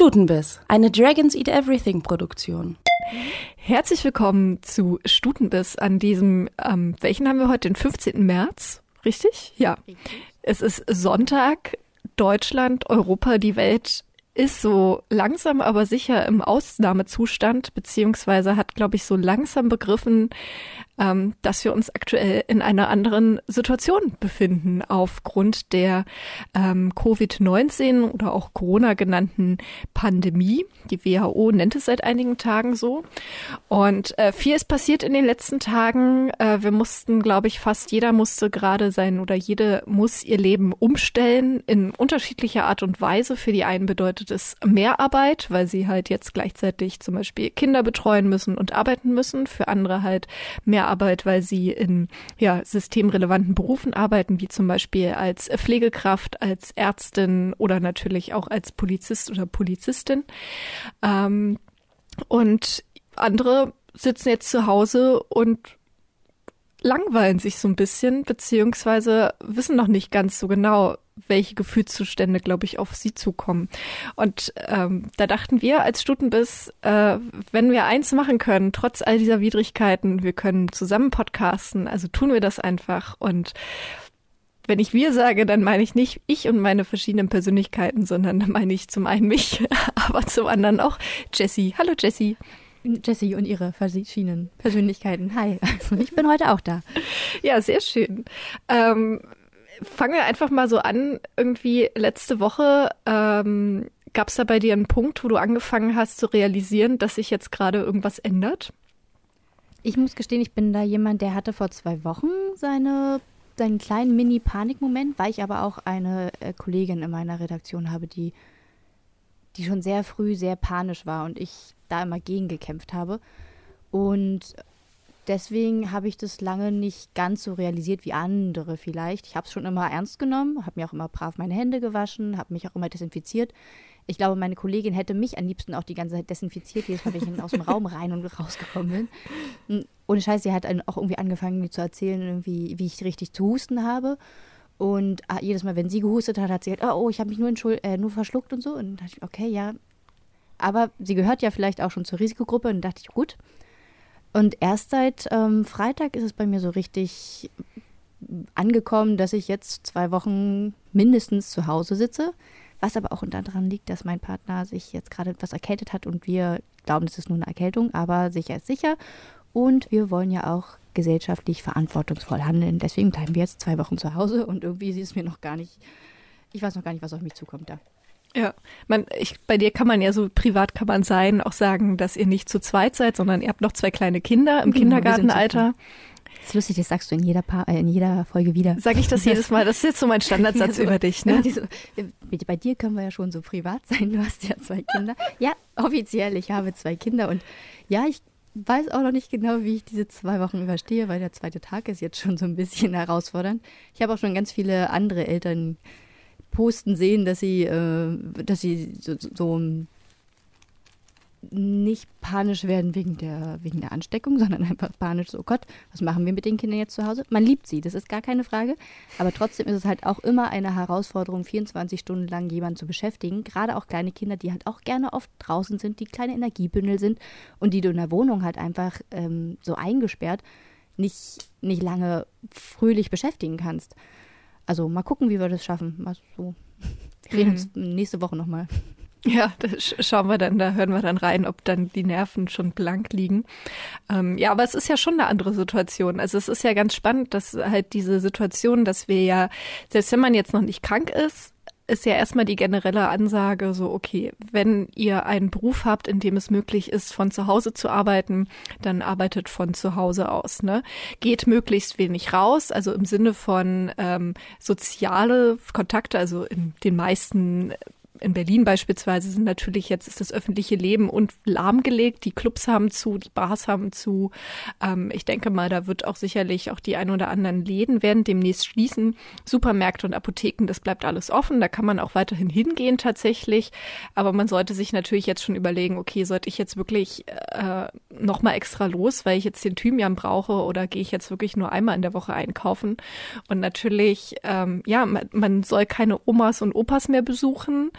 Stutenbiss, eine Dragons Eat Everything Produktion. Herzlich willkommen zu Stutenbiss an diesem, welchen haben wir heute, den 15. März, richtig? Ja, es ist Sonntag, Deutschland, Europa, die Welt ist so langsam aber sicher im Ausnahmezustand, beziehungsweise hat, glaube ich, so langsam begriffen, dass wir uns aktuell in einer anderen Situation befinden aufgrund der Covid-19 oder auch Corona genannten Pandemie. Die WHO nennt es seit einigen Tagen so. Und viel ist passiert in den letzten Tagen. Wir mussten, glaube ich, fast jeder musste gerade sein oder jede muss ihr Leben umstellen in unterschiedlicher Art und Weise. Für die einen bedeutet es mehr Arbeit, weil sie halt jetzt gleichzeitig zum Beispiel Kinder betreuen müssen und arbeiten müssen. Für andere halt mehr Arbeit, weil sie in systemrelevanten Berufen arbeiten, wie zum Beispiel als Pflegekraft, als Ärztin oder natürlich auch als Polizist oder Polizistin. Und andere sitzen jetzt zu Hause und langweilen sich so ein bisschen, beziehungsweise wissen noch nicht ganz so genau, welche Gefühlszustände, glaube ich, auf sie zukommen. Und da dachten wir als Stutenbiss, wenn wir eins machen können, trotz all dieser Widrigkeiten, wir können zusammen podcasten, also tun wir das einfach. Und wenn ich wir sage, dann meine ich nicht ich und meine verschiedenen Persönlichkeiten, sondern dann meine ich zum einen mich, aber zum anderen auch Jessie. Hallo Jessie. Jessie und ihre verschiedenen Persönlichkeiten. Hi, ich bin heute auch da. Ja, sehr schön. Fangen wir einfach mal so an, irgendwie letzte Woche gab es da bei dir einen Punkt, wo du angefangen hast zu realisieren, dass sich jetzt gerade irgendwas ändert? Ich muss gestehen, ich bin da jemand, der hatte vor 2 Wochen seinen kleinen Mini-Panikmoment, weil ich aber auch eine Kollegin in meiner Redaktion habe, die schon sehr früh sehr panisch war und ich da immer gegen gekämpft habe. Und deswegen habe ich das lange nicht ganz so realisiert wie andere vielleicht. Ich habe es schon immer ernst genommen, habe mir auch immer brav meine Hände gewaschen, habe mich auch immer desinfiziert. Ich glaube, meine Kollegin hätte mich am liebsten auch die ganze Zeit desinfiziert, jedes Mal, wenn ich aus dem Raum rein und rausgekommen bin. Ohne Scheiß, sie hat auch irgendwie angefangen, mir zu erzählen, irgendwie, wie ich richtig zu husten habe. Und jedes Mal, wenn sie gehustet hat, hat sie gesagt, oh, ich habe mich nur verschluckt und so. Und dann dachte ich, okay, ja. Aber sie gehört ja vielleicht auch schon zur Risikogruppe. Und dann dachte ich, gut. Und erst seit Freitag ist es bei mir so richtig angekommen, dass ich jetzt 2 Wochen mindestens zu Hause sitze. Was aber auch unter anderem liegt, dass mein Partner sich jetzt gerade etwas erkältet hat und wir glauben, das ist nur eine Erkältung, aber sicher ist sicher. Und wir wollen ja auch gesellschaftlich verantwortungsvoll handeln. Deswegen bleiben wir jetzt 2 Wochen zu Hause und irgendwie ist es mir noch gar nicht, ich weiß noch gar nicht, was auf mich zukommt da. Ja, bei dir kann man ja so privat kann man sein, auch sagen, dass ihr nicht zu zweit seid, sondern ihr habt noch 2 kleine Kinder im Kindergartenalter. Das ist lustig, das sagst du in jeder Folge wieder. Sag ich das jedes Mal, das ist jetzt so mein Standardsatz über dich, ne? Bei dir können wir ja schon so privat sein, du hast ja 2 Kinder. Ja, offiziell, ich habe 2 Kinder und ja, ich weiß auch noch nicht genau, wie ich diese 2 Wochen überstehe, weil der 2. Tag ist jetzt schon so ein bisschen herausfordernd. Ich habe auch schon ganz viele andere Eltern posten sehen, dass sie so nicht panisch werden wegen der Ansteckung, sondern einfach panisch so, oh Gott, was machen wir mit den Kindern jetzt zu Hause? Man liebt sie, das ist gar keine Frage, aber trotzdem ist es halt auch immer eine Herausforderung, 24 Stunden lang jemanden zu beschäftigen, gerade auch kleine Kinder, die halt auch gerne oft draußen sind, die kleine Energiebündel sind und die du in der Wohnung halt einfach so eingesperrt nicht lange fröhlich beschäftigen kannst. Also mal gucken, wie wir das schaffen. Mal so. Wir reden uns nächste Woche nochmal. Ja, das schauen wir dann, da hören wir dann rein, ob dann die Nerven schon blank liegen. Ja, aber es ist ja schon eine andere Situation. Also es ist ja ganz spannend, dass halt diese Situation, dass wir ja, selbst wenn man jetzt noch nicht krank ist, ist ja erstmal die generelle Ansage so, okay, wenn ihr einen Beruf habt, in dem es möglich ist, von zu Hause zu arbeiten, dann arbeitet von zu Hause aus, ne? Geht möglichst wenig raus, also im Sinne von soziale Kontakte, also in den meisten, in Berlin beispielsweise sind natürlich jetzt, ist das öffentliche Leben und lahmgelegt, die Clubs haben zu, die Bars haben zu. Ich denke mal, da wird auch sicherlich auch die ein oder anderen Läden werden demnächst schließen. Supermärkte und Apotheken, das bleibt alles offen, da kann man auch weiterhin hingehen tatsächlich. Aber man sollte sich natürlich jetzt schon überlegen, okay, sollte ich jetzt wirklich nochmal extra los, weil ich jetzt den Thymian brauche oder gehe ich jetzt wirklich nur einmal in der Woche einkaufen? Und natürlich, man soll keine Omas und Opas mehr besuchen.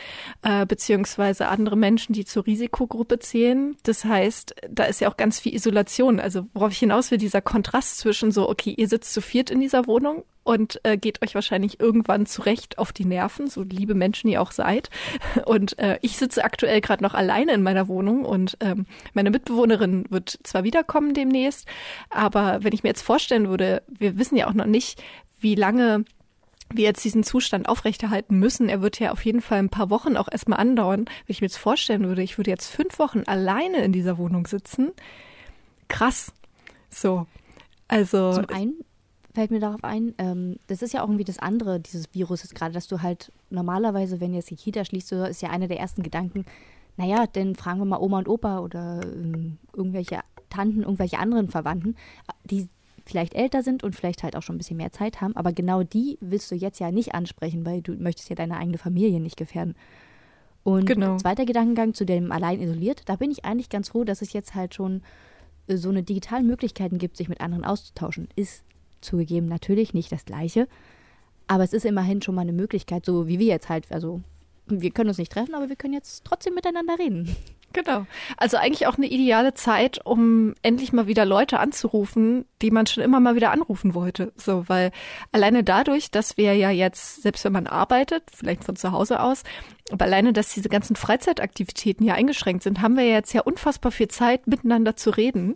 beziehungsweise andere Menschen, die zur Risikogruppe zählen. Das heißt, da ist ja auch ganz viel Isolation. Also worauf ich hinaus will, dieser Kontrast zwischen so, okay, ihr sitzt zu viert in dieser Wohnung und geht euch wahrscheinlich irgendwann zurecht auf die Nerven, so liebe Menschen ihr auch seid. Und ich sitze aktuell gerade noch alleine in meiner Wohnung und meine Mitbewohnerin wird zwar wiederkommen demnächst, aber wenn ich mir jetzt vorstellen würde, wir wissen ja auch noch nicht, wie lange wir jetzt diesen Zustand aufrechterhalten müssen. Er wird ja auf jeden Fall ein paar Wochen auch erstmal andauern. Wenn ich mir jetzt vorstellen würde, ich würde jetzt 5 Wochen alleine in dieser Wohnung sitzen. Krass. So, also zum einen fällt mir darauf ein, das ist ja auch irgendwie das andere dieses Virus jetzt gerade, dass du halt normalerweise, wenn jetzt die Kita schließt, so ist ja einer der ersten Gedanken, naja, dann fragen wir mal Oma und Opa oder irgendwelche Tanten, irgendwelche anderen Verwandten, die vielleicht älter sind und vielleicht halt auch schon ein bisschen mehr Zeit haben, aber genau die willst du jetzt ja nicht ansprechen, weil du möchtest ja deine eigene Familie nicht gefährden. Und genau. Zweiter Gedankengang zu dem allein isoliert, da bin ich eigentlich ganz froh, dass es jetzt halt schon so eine digitalen Möglichkeiten gibt, sich mit anderen auszutauschen. Ist zugegeben natürlich nicht das Gleiche, aber es ist immerhin schon mal eine Möglichkeit, so wie wir jetzt halt, also wir können uns nicht treffen, aber wir können jetzt trotzdem miteinander reden. Genau. Also eigentlich auch eine ideale Zeit, um endlich mal wieder Leute anzurufen, die man schon immer mal wieder anrufen wollte. So, weil alleine dadurch, dass wir ja jetzt, selbst wenn man arbeitet, vielleicht von zu Hause aus, aber alleine, dass diese ganzen Freizeitaktivitäten ja eingeschränkt sind, haben wir jetzt ja unfassbar viel Zeit, miteinander zu reden.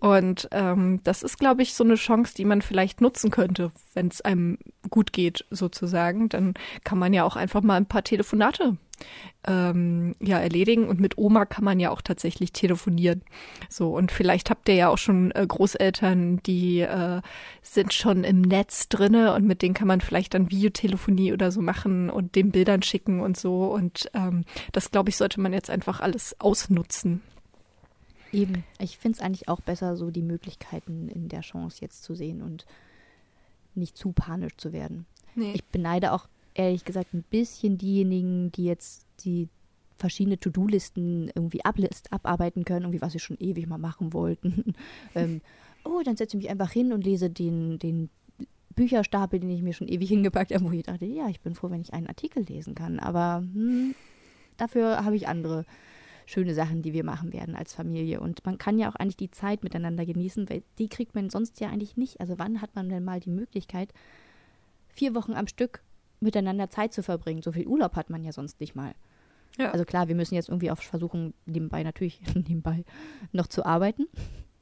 Und das ist, glaube ich, so eine Chance, die man vielleicht nutzen könnte, wenn es einem gut geht sozusagen. Dann kann man ja auch einfach mal ein paar Telefonate erledigen. Und mit Oma kann man ja auch tatsächlich telefonieren. So, und vielleicht habt ihr ja auch schon Großeltern, die sind schon im Netz drinne und mit denen kann man vielleicht dann Videotelefonie oder so machen und den Bildern schicken und so. Und das, glaube ich, sollte man jetzt einfach alles ausnutzen. Eben. Ich finde es eigentlich auch besser, so die Möglichkeiten in der Chance jetzt zu sehen und nicht zu panisch zu werden. Nee. Ich beneide auch ehrlich gesagt ein bisschen diejenigen, die jetzt die verschiedenen To-Do-Listen irgendwie abarbeiten können, irgendwie was sie schon ewig mal machen wollten. Dann setze ich mich einfach hin und lese den Bücherstapel, den ich mir schon ewig hingepackt habe, wo ich dachte, ja, ich bin froh, wenn ich einen Artikel lesen kann. Aber dafür habe ich andere schöne Sachen, die wir machen werden als Familie. Und man kann ja auch eigentlich die Zeit miteinander genießen, weil die kriegt man sonst ja eigentlich nicht. Also wann hat man denn mal die Möglichkeit, 4 Wochen am Stück miteinander Zeit zu verbringen? So viel Urlaub hat man ja sonst nicht mal. Ja. Also klar, wir müssen jetzt irgendwie auch versuchen, nebenbei noch zu arbeiten.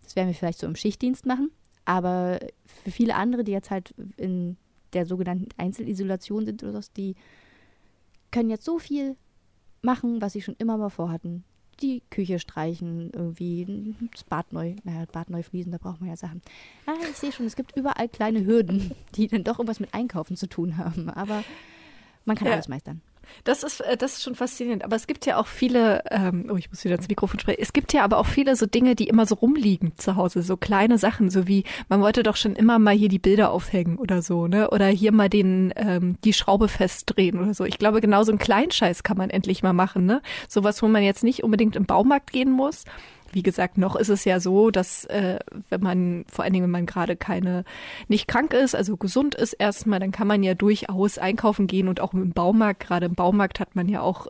Das werden wir vielleicht so im Schichtdienst machen. Aber für viele andere, die jetzt halt in der sogenannten Einzelisolation sind oder so, die können jetzt so viel machen, was sie schon immer mal vorhatten. Die Küche streichen, irgendwie das Bad neu, fließen, da braucht man ja Sachen. Ah, ich sehe schon, es gibt überall kleine Hürden, die dann doch irgendwas mit Einkaufen zu tun haben, aber man kann alles meistern. Das ist schon faszinierend, aber es gibt ja auch viele, ich muss wieder ins Mikrofon sprechen, es gibt ja aber auch viele so Dinge, die immer so rumliegen zu Hause, so kleine Sachen, so wie, man wollte doch schon immer mal hier die Bilder aufhängen oder so, ne? Oder hier mal die Schraube festdrehen oder so. Ich glaube, genau so einen Kleinscheiß kann man endlich mal machen, ne? Sowas, wo man jetzt nicht unbedingt im Baumarkt gehen muss. Wie gesagt, noch ist es ja so, dass wenn man gerade nicht krank ist, also gesund ist erstmal, dann kann man ja durchaus einkaufen gehen und auch im Baumarkt, gerade im Baumarkt hat man ja auch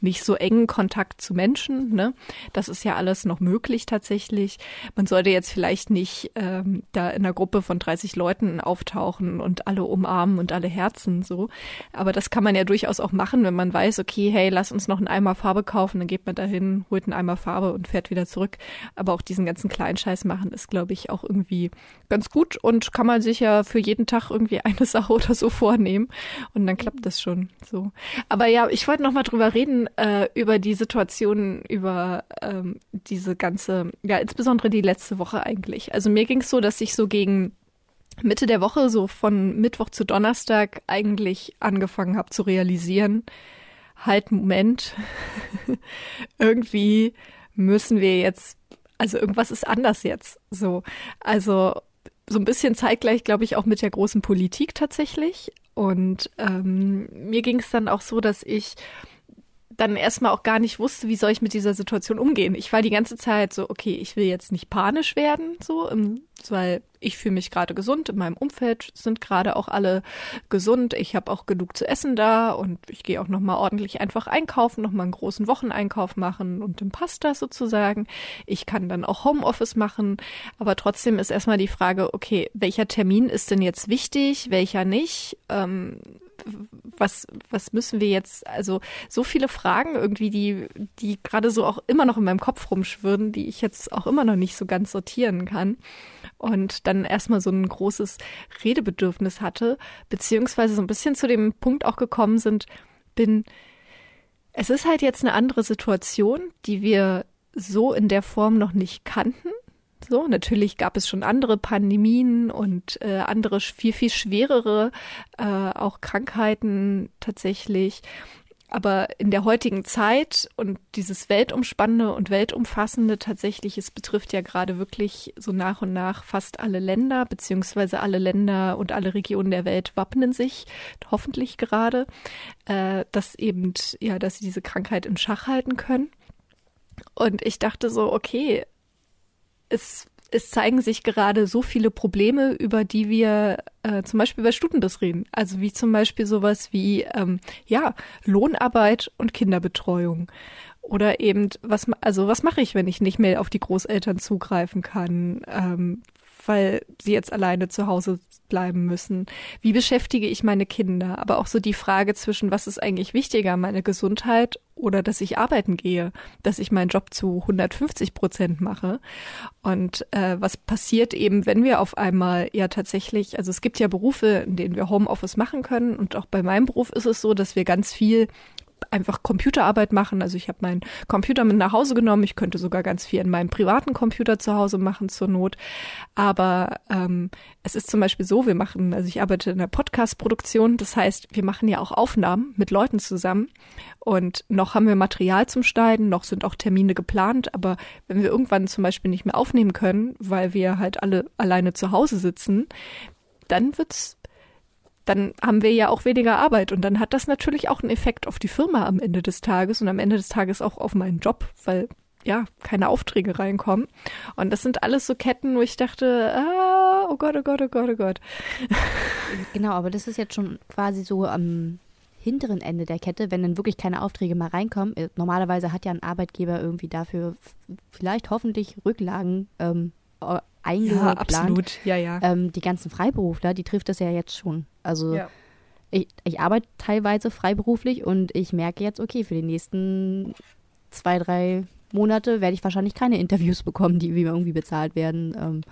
nicht so engen Kontakt zu Menschen, ne? Das ist ja alles noch möglich tatsächlich. Man sollte jetzt vielleicht nicht da in einer Gruppe von 30 Leuten auftauchen und alle umarmen und alle herzen, so. Aber das kann man ja durchaus auch machen, wenn man weiß, okay, hey, lass uns noch einen Eimer Farbe kaufen, dann geht man dahin, holt einen Eimer Farbe und fährt wieder zurück. Aber auch diesen ganzen kleinen Scheiß machen ist, glaube ich, auch irgendwie ganz gut und kann man sich ja für jeden Tag irgendwie eine Sache oder so vornehmen und dann klappt das schon so. Aber ja, ich wollte nochmal drüber reden, über die Situation, über diese ganze, ja, insbesondere die letzte Woche eigentlich. Also mir ging es so, dass ich so gegen Mitte der Woche, so von Mittwoch zu Donnerstag eigentlich angefangen habe zu realisieren, halt Moment, irgendwie müssen wir jetzt, also irgendwas ist anders jetzt, so. Also so ein bisschen zeitgleich, glaube ich, auch mit der großen Politik tatsächlich. Und mir ging es dann auch so, dass ich dann erstmal auch gar nicht wusste, wie soll ich mit dieser Situation umgehen. Ich war die ganze Zeit so, okay, ich will jetzt nicht panisch werden, so, weil ich fühle mich gerade gesund, in meinem Umfeld sind gerade auch alle gesund, ich habe auch genug zu essen da und ich gehe auch nochmal ordentlich einfach einkaufen, nochmal einen großen Wocheneinkauf machen und dann passt das sozusagen. Ich kann dann auch Homeoffice machen, aber trotzdem ist erstmal die Frage, okay, welcher Termin ist denn jetzt wichtig, welcher nicht? Was müssen wir jetzt, also so viele Fragen irgendwie, die gerade so auch immer noch in meinem Kopf rumschwirren, die ich jetzt auch immer noch nicht so ganz sortieren kann und dann erstmal so ein großes Redebedürfnis hatte, beziehungsweise so ein bisschen zu dem Punkt auch gekommen es ist halt jetzt eine andere Situation, die wir so in der Form noch nicht kannten. So, natürlich gab es schon andere Pandemien und andere viel, viel schwerere auch Krankheiten tatsächlich. Aber in der heutigen Zeit und dieses Weltumspannende und Weltumfassende tatsächlich, es betrifft ja gerade wirklich so nach und nach fast alle Länder, beziehungsweise alle Länder und alle Regionen der Welt wappnen sich, hoffentlich gerade, dass sie diese Krankheit in Schach halten können. Und ich dachte so, okay, es zeigen sich gerade so viele Probleme, über die wir zum Beispiel bei Stutenbiss reden. Also wie zum Beispiel sowas wie Lohnarbeit und Kinderbetreuung. Oder eben, was mache ich, wenn ich nicht mehr auf die Großeltern zugreifen kann, weil sie jetzt alleine zu Hause bleiben müssen? Wie beschäftige ich meine Kinder? Aber auch so die Frage zwischen, was ist eigentlich wichtiger, meine Gesundheit oder dass ich arbeiten gehe, dass ich meinen Job zu 150% mache? Und was passiert eben, wenn wir auf einmal ja tatsächlich, also es gibt ja Berufe, in denen wir Homeoffice machen können und auch bei meinem Beruf ist es so, dass wir ganz viel einfach Computerarbeit machen. Also ich habe meinen Computer mit nach Hause genommen. Ich könnte sogar ganz viel in meinem privaten Computer zu Hause machen zur Not. Aber es ist zum Beispiel so, ich arbeite in der Podcast-Produktion. Das heißt, wir machen ja auch Aufnahmen mit Leuten zusammen. Und noch haben wir Material zum Schneiden, noch sind auch Termine geplant. Aber wenn wir irgendwann zum Beispiel nicht mehr aufnehmen können, weil wir halt alle alleine zu Hause sitzen, dann haben wir ja auch weniger Arbeit und dann hat das natürlich auch einen Effekt auf die Firma am Ende des Tages und am Ende des Tages auch auf meinen Job, weil ja keine Aufträge reinkommen. Und das sind alles so Ketten, wo ich dachte, oh Gott, oh Gott, oh Gott, oh Gott. Genau, aber das ist jetzt schon quasi so am hinteren Ende der Kette, wenn dann wirklich keine Aufträge mal reinkommen. Normalerweise hat ja ein Arbeitgeber irgendwie dafür vielleicht hoffentlich Rücklagen eingeplant. Ja, absolut, ja. Die ganzen Freiberufler, die trifft das ja jetzt schon. Also ja. Ich arbeite teilweise freiberuflich und ich merke jetzt, okay, für die nächsten 2-3 Monate werde ich wahrscheinlich keine Interviews bekommen, die irgendwie bezahlt werden,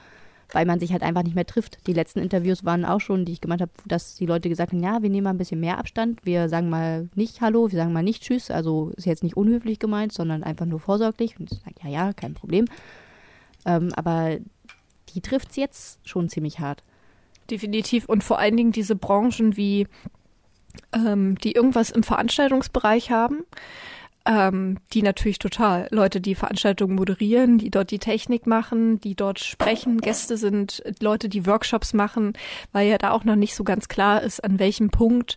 weil man sich halt einfach nicht mehr trifft. Die letzten Interviews waren auch schon, die ich gemacht habe, dass die Leute gesagt haben, ja, wir nehmen mal ein bisschen mehr Abstand, wir sagen mal nicht Hallo, wir sagen mal nicht Tschüss, also ist jetzt nicht unhöflich gemeint, sondern einfach nur vorsorglich und ich sage, ja, kein Problem. Aber die trifft es jetzt schon ziemlich hart. Definitiv. Und vor allen Dingen diese Branchen, die irgendwas im Veranstaltungsbereich haben, die natürlich total Leute, die Veranstaltungen moderieren, die dort die Technik machen, die dort sprechen, Gäste sind, Leute, die Workshops machen, weil ja da auch noch nicht so ganz klar ist, an welchem Punkt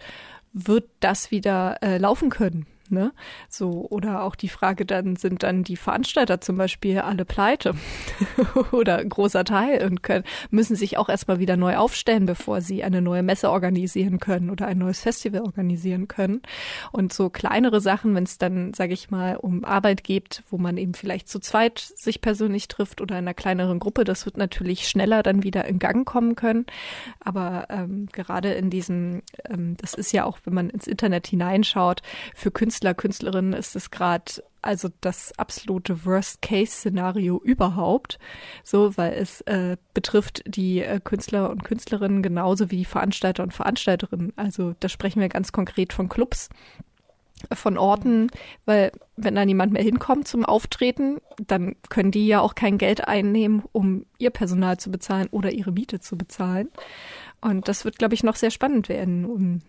wird das wieder laufen können. Ne? So, oder auch die Frage, sind dann die Veranstalter zum Beispiel alle pleite oder ein großer Teil und müssen sich auch erstmal wieder neu aufstellen, bevor sie eine neue Messe organisieren können oder ein neues Festival organisieren können. Und so kleinere Sachen, wenn es dann, sage ich mal, um Arbeit geht, wo man eben vielleicht zu zweit sich persönlich trifft oder in einer kleineren Gruppe, das wird natürlich schneller dann wieder in Gang kommen können. Aber gerade in diesem, das ist ja auch, wenn man ins Internet hineinschaut, für Künstlerinnen ist es gerade also das absolute Worst-Case-Szenario überhaupt, so, weil es betrifft die Künstler und Künstlerinnen genauso wie die Veranstalter und Veranstalterinnen. Also da sprechen wir ganz konkret von Clubs, von Orten, weil wenn da niemand mehr hinkommt zum Auftreten, dann können die ja auch kein Geld einnehmen, um ihr Personal zu bezahlen oder ihre Miete zu bezahlen. Und das wird, glaube ich, noch sehr spannend werden,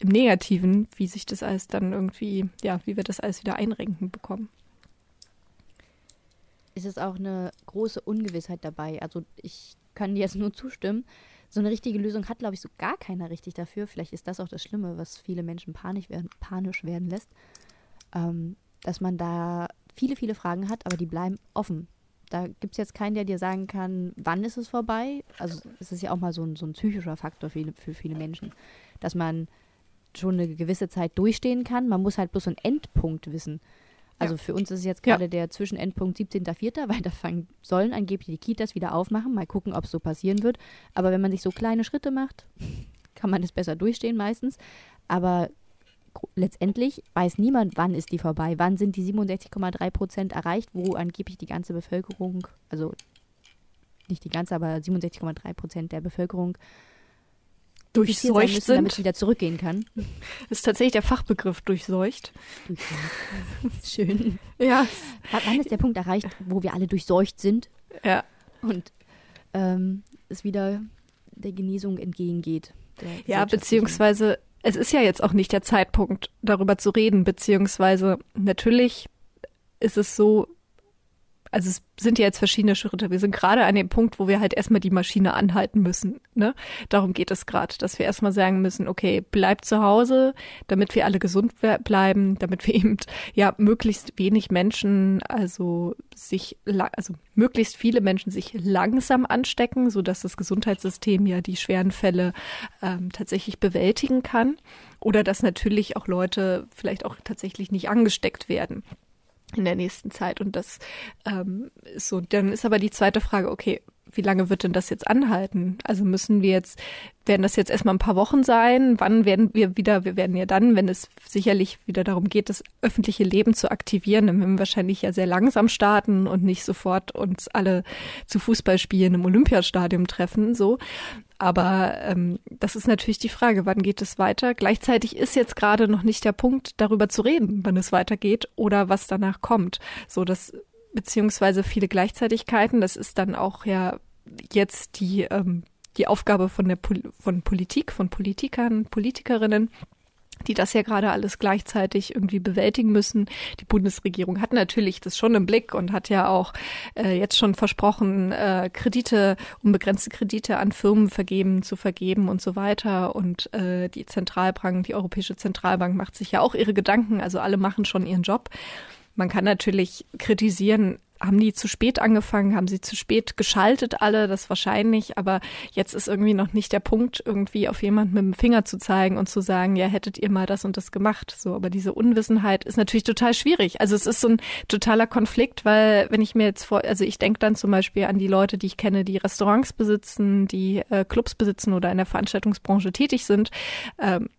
im Negativen, wie sich das alles dann irgendwie, ja, wie wir das alles wieder einrenken bekommen. Es ist auch eine große Ungewissheit dabei. Also ich kann dir jetzt nur zustimmen. So eine richtige Lösung hat, glaube ich, so gar keiner richtig dafür. Vielleicht ist das auch das Schlimme, was viele Menschen panisch werden lässt. dass man da viele, viele Fragen hat, aber die bleiben offen. Da gibt es jetzt keinen, der dir sagen kann, wann ist es vorbei. Also es ist ja auch mal so ein psychischer Faktor für viele Menschen, dass man schon eine gewisse Zeit durchstehen kann. Man muss halt bloß einen Endpunkt wissen. Also für uns ist es jetzt gerade der Zwischenendpunkt 17.04., weil da sollen angeblich die Kitas wieder aufmachen. Mal gucken, ob es so passieren wird. Aber wenn man sich so kleine Schritte macht, kann man das besser durchstehen meistens. Aber letztendlich weiß niemand, wann ist die vorbei. Wann sind die 67,3% erreicht, wo angeblich die ganze Bevölkerung, also nicht die ganze, aber 67,3% der Bevölkerung durchseucht müssen, sind, damit es wieder zurückgehen kann. Das ist tatsächlich der Fachbegriff durchseucht. Schön. Ja. Wann ist der Punkt erreicht, wo wir alle durchseucht sind? Ja. Und es wieder der Genesung entgegengeht. Ja, beziehungsweise es ist ja jetzt auch nicht der Zeitpunkt, darüber zu reden, beziehungsweise natürlich ist es so, also es sind ja jetzt verschiedene Schritte. Wir sind gerade an dem Punkt, wo wir halt erstmal die Maschine anhalten müssen. Ne? Darum geht es gerade, dass wir erstmal sagen müssen, okay, bleibt zu Hause, damit wir alle gesund bleiben, damit wir eben ja möglichst wenig Menschen, also möglichst viele Menschen sich langsam anstecken, sodass das Gesundheitssystem ja die schweren Fälle tatsächlich bewältigen kann. Oder dass natürlich auch Leute vielleicht auch tatsächlich nicht angesteckt werden in der nächsten Zeit. Und das ist so. Dann ist aber die zweite Frage, okay, wie lange wird denn das jetzt anhalten? Also werden das jetzt erstmal ein paar Wochen sein? Wann werden wir werden ja dann, wenn es sicherlich wieder darum geht, das öffentliche Leben zu aktivieren, dann werden wir wahrscheinlich ja sehr langsam starten und nicht sofort uns alle zu Fußballspielen im Olympiastadion treffen, so. Aber das ist natürlich die Frage, wann geht es weiter? Gleichzeitig ist jetzt gerade noch nicht der Punkt, darüber zu reden, wann es weitergeht oder was danach kommt. So, beziehungsweise viele Gleichzeitigkeiten, das ist dann auch ja jetzt die Aufgabe von Politik, von Politikern, Politikerinnen, die das ja gerade alles gleichzeitig irgendwie bewältigen müssen. Die Bundesregierung hat natürlich das schon im Blick und hat ja auch jetzt schon versprochen, unbegrenzte Kredite an Firmen zu vergeben und so weiter. Und die Europäische Zentralbank macht sich ja auch ihre Gedanken. Also alle machen schon ihren Job. Man kann natürlich kritisieren, haben die zu spät angefangen, haben sie zu spät geschaltet alle, das wahrscheinlich, aber jetzt ist irgendwie noch nicht der Punkt, irgendwie auf jemanden mit dem Finger zu zeigen und zu sagen, ja, hättet ihr mal das und das gemacht, so. Aber diese Unwissenheit ist natürlich total schwierig. Also es ist so ein totaler Konflikt, weil wenn ich mir jetzt ich denke dann zum Beispiel an die Leute, die ich kenne, die Restaurants besitzen, die Clubs besitzen oder in der Veranstaltungsbranche tätig sind,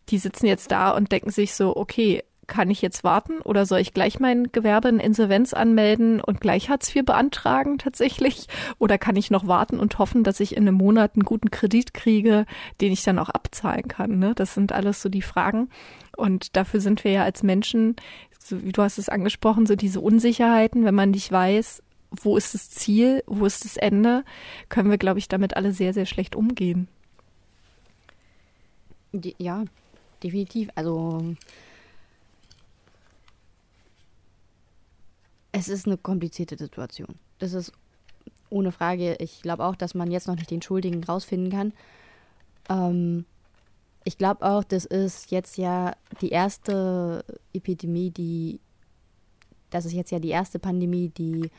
die sitzen jetzt da und denken sich so, okay, kann ich jetzt warten oder soll ich gleich mein Gewerbe in Insolvenz anmelden und gleich Hartz IV beantragen tatsächlich? Oder kann ich noch warten und hoffen, dass ich in einem Monat einen guten Kredit kriege, den ich dann auch abzahlen kann? Ne? Das sind alles so die Fragen. Und dafür sind wir ja als Menschen, so wie du hast es angesprochen, so diese Unsicherheiten, wenn man nicht weiß, wo ist das Ziel, wo ist das Ende, können wir, glaube ich, damit alle sehr, sehr schlecht umgehen. Ja, definitiv. Also es ist eine komplizierte Situation. Das ist ohne Frage. Ich glaube auch, dass man jetzt noch nicht den Schuldigen rausfinden kann. Ich glaube auch, das ist jetzt ja die erste Epidemie, die erste Pandemie, die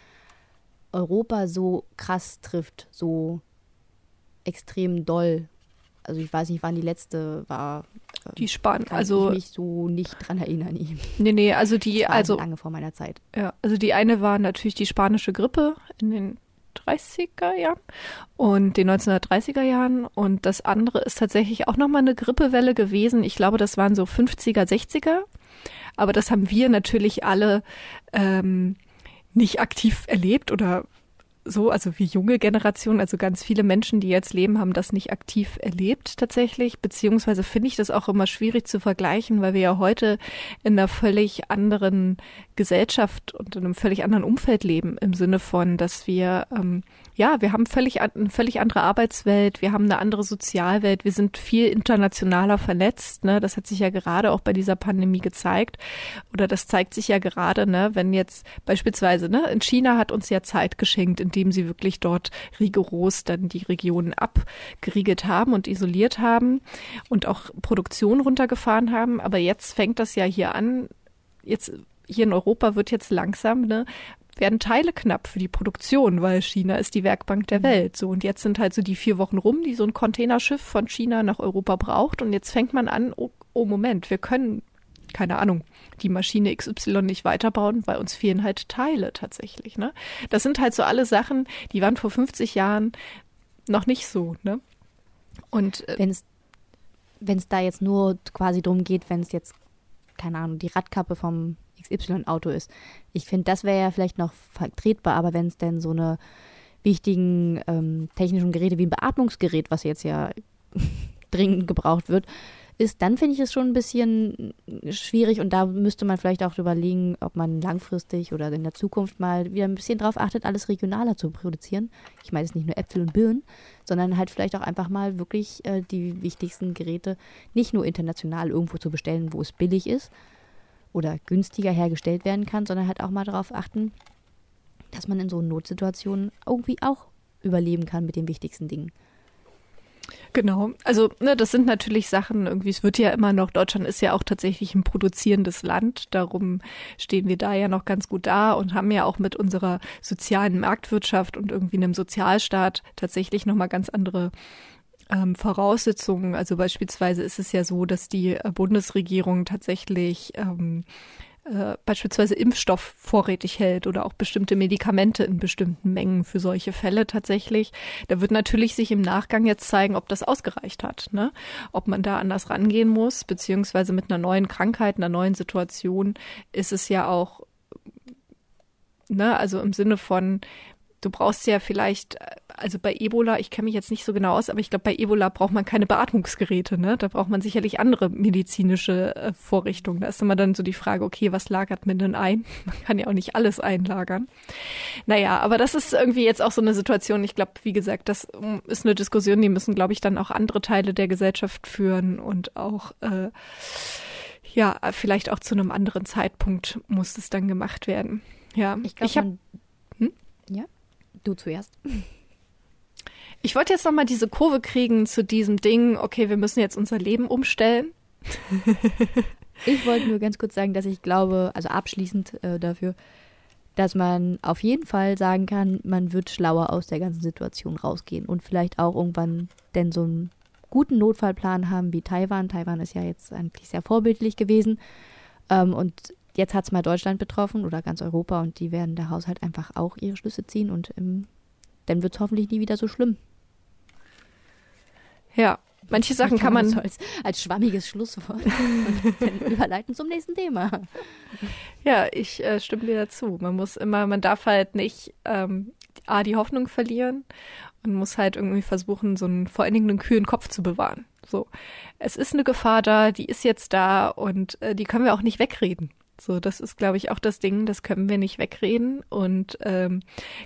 Europa so krass trifft, so extrem doll. Also ich weiß nicht, wann die letzte war. Die Spanier, also kann ich mich so nicht dran erinnern. Nee, also lange vor meiner Zeit. Ja, also die eine war natürlich die spanische Grippe in den 30er Jahren und den 1930er Jahren und das andere ist tatsächlich auch nochmal eine Grippewelle gewesen. Ich glaube, das waren so 50er, 60er, aber das haben wir natürlich alle nicht aktiv erlebt oder so, also wie junge Generation, also ganz viele Menschen, die jetzt leben, haben das nicht aktiv erlebt tatsächlich, beziehungsweise finde ich das auch immer schwierig zu vergleichen, weil wir ja heute in einer völlig anderen Gesellschaft und in einem völlig anderen Umfeld leben, im Sinne von, dass wir, wir haben eine völlig andere Arbeitswelt, wir haben eine andere Sozialwelt, wir sind viel internationaler vernetzt, ne? Das hat sich ja gerade auch bei dieser Pandemie gezeigt oder das zeigt sich ja gerade, ne? Wenn jetzt beispielsweise, ne? In China hat uns ja Zeit geschenkt, indem sie wirklich dort rigoros dann die Regionen abgeriegelt haben und isoliert haben und auch Produktion runtergefahren haben. Aber jetzt fängt das ja hier an. Jetzt hier in Europa wird jetzt langsam, ne, werden Teile knapp für die Produktion, weil China ist die Werkbank der Welt. So, und jetzt sind halt so die 4 Wochen rum, die so ein Containerschiff von China nach Europa braucht. Und jetzt fängt man an, oh Moment, wir können, keine Ahnung, die Maschine XY nicht weiterbauen, weil uns fehlen halt Teile tatsächlich. Ne? Das sind halt so alle Sachen, die waren vor 50 Jahren noch nicht so. Ne? Und wenn es da jetzt nur quasi drum geht, wenn es jetzt, keine Ahnung, die Radkappe vom XY-Auto ist. Ich finde, das wäre ja vielleicht noch vertretbar, aber wenn es denn so eine wichtigen technischen Geräte wie ein Beatmungsgerät, was jetzt ja dringend gebraucht wird, ist, dann finde ich es schon ein bisschen schwierig und da müsste man vielleicht auch überlegen, ob man langfristig oder in der Zukunft mal wieder ein bisschen drauf achtet, alles regionaler zu produzieren. Ich meine jetzt nicht nur Äpfel und Birnen, sondern halt vielleicht auch einfach mal wirklich die wichtigsten Geräte nicht nur international irgendwo zu bestellen, wo es billig ist, oder günstiger hergestellt werden kann, sondern halt auch mal darauf achten, dass man in so Notsituationen irgendwie auch überleben kann mit den wichtigsten Dingen. Genau, also ne, das sind natürlich Sachen, irgendwie, es wird ja immer noch, Deutschland ist ja auch tatsächlich ein produzierendes Land, darum stehen wir da ja noch ganz gut da und haben ja auch mit unserer sozialen Marktwirtschaft und irgendwie einem Sozialstaat tatsächlich nochmal ganz andere Voraussetzungen, also beispielsweise ist es ja so, dass die Bundesregierung tatsächlich beispielsweise Impfstoff vorrätig hält oder auch bestimmte Medikamente in bestimmten Mengen für solche Fälle tatsächlich. Da wird natürlich sich im Nachgang jetzt zeigen, ob das ausgereicht hat, ne? Ob man da anders rangehen muss, beziehungsweise mit einer neuen Krankheit, einer neuen Situation ist es ja auch, ne, also im Sinne von, du brauchst ja vielleicht, also bei Ebola, ich kenne mich jetzt nicht so genau aus, aber ich glaube, bei Ebola braucht man keine Beatmungsgeräte, ne? Da braucht man sicherlich andere medizinische Vorrichtungen. Da ist immer dann so die Frage, okay, was lagert man denn ein? Man kann ja auch nicht alles einlagern. Naja, aber das ist irgendwie jetzt auch so eine Situation. Ich glaube, wie gesagt, das ist eine Diskussion, die müssen, glaube ich, dann auch andere Teile der Gesellschaft führen und auch, ja, vielleicht auch zu einem anderen Zeitpunkt muss es dann gemacht werden. Ja, ich glaube, ja. Du zuerst. Ich wollte jetzt nochmal diese Kurve kriegen zu diesem Ding, okay, wir müssen jetzt unser Leben umstellen. Ich wollte nur ganz kurz sagen, dass ich glaube, also abschließend dafür, dass man auf jeden Fall sagen kann, man wird schlauer aus der ganzen Situation rausgehen und vielleicht auch irgendwann denn so einen guten Notfallplan haben wie Taiwan. Taiwan ist ja jetzt eigentlich sehr vorbildlich gewesen und jetzt hat es mal Deutschland betroffen oder ganz Europa und die werden daraus halt einfach auch ihre Schlüsse ziehen und dann wird es hoffentlich nie wieder so schlimm. Ja, manche Sachen kann man als schwammiges Schlusswort dann überleiten zum nächsten Thema. Ja, ich stimme dir dazu. Man darf halt nicht die Hoffnung verlieren und muss halt irgendwie versuchen, so einen vor allen Dingen einen kühlen Kopf zu bewahren. So, es ist eine Gefahr da, die ist jetzt da und die können wir auch nicht wegreden. So, das ist, glaube ich, auch das Ding, das können wir nicht wegreden und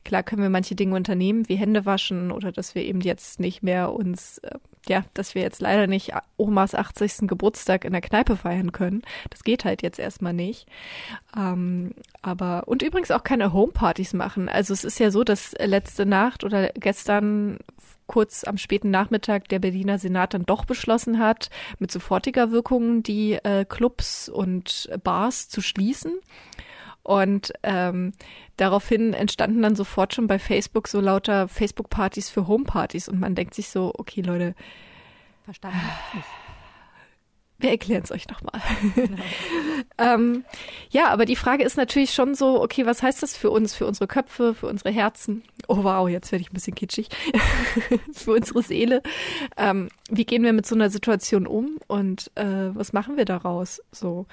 klar können wir manche Dinge unternehmen, wie Hände waschen oder dass wir eben jetzt nicht mehr uns, dass wir jetzt leider nicht Omas 80. Geburtstag in der Kneipe feiern können. Das geht halt jetzt erstmal nicht. Und übrigens auch keine Homepartys machen. Also es ist ja so, dass letzte Nacht oder gestern kurz am späten Nachmittag der Berliner Senat dann doch beschlossen hat, mit sofortiger Wirkung die Clubs und Bars zu schließen. Und daraufhin entstanden dann sofort schon bei Facebook so lauter Facebook-Partys für Homepartys. Und man denkt sich so, okay, Leute, verstanden. Wir erklären es euch nochmal. Genau. Ja, aber die Frage ist natürlich schon so, okay, was heißt das für uns, für unsere Köpfe, für unsere Herzen? Oh wow, jetzt werde ich ein bisschen kitschig. Für unsere Seele. Wie gehen wir mit so einer Situation um und was machen wir daraus? So,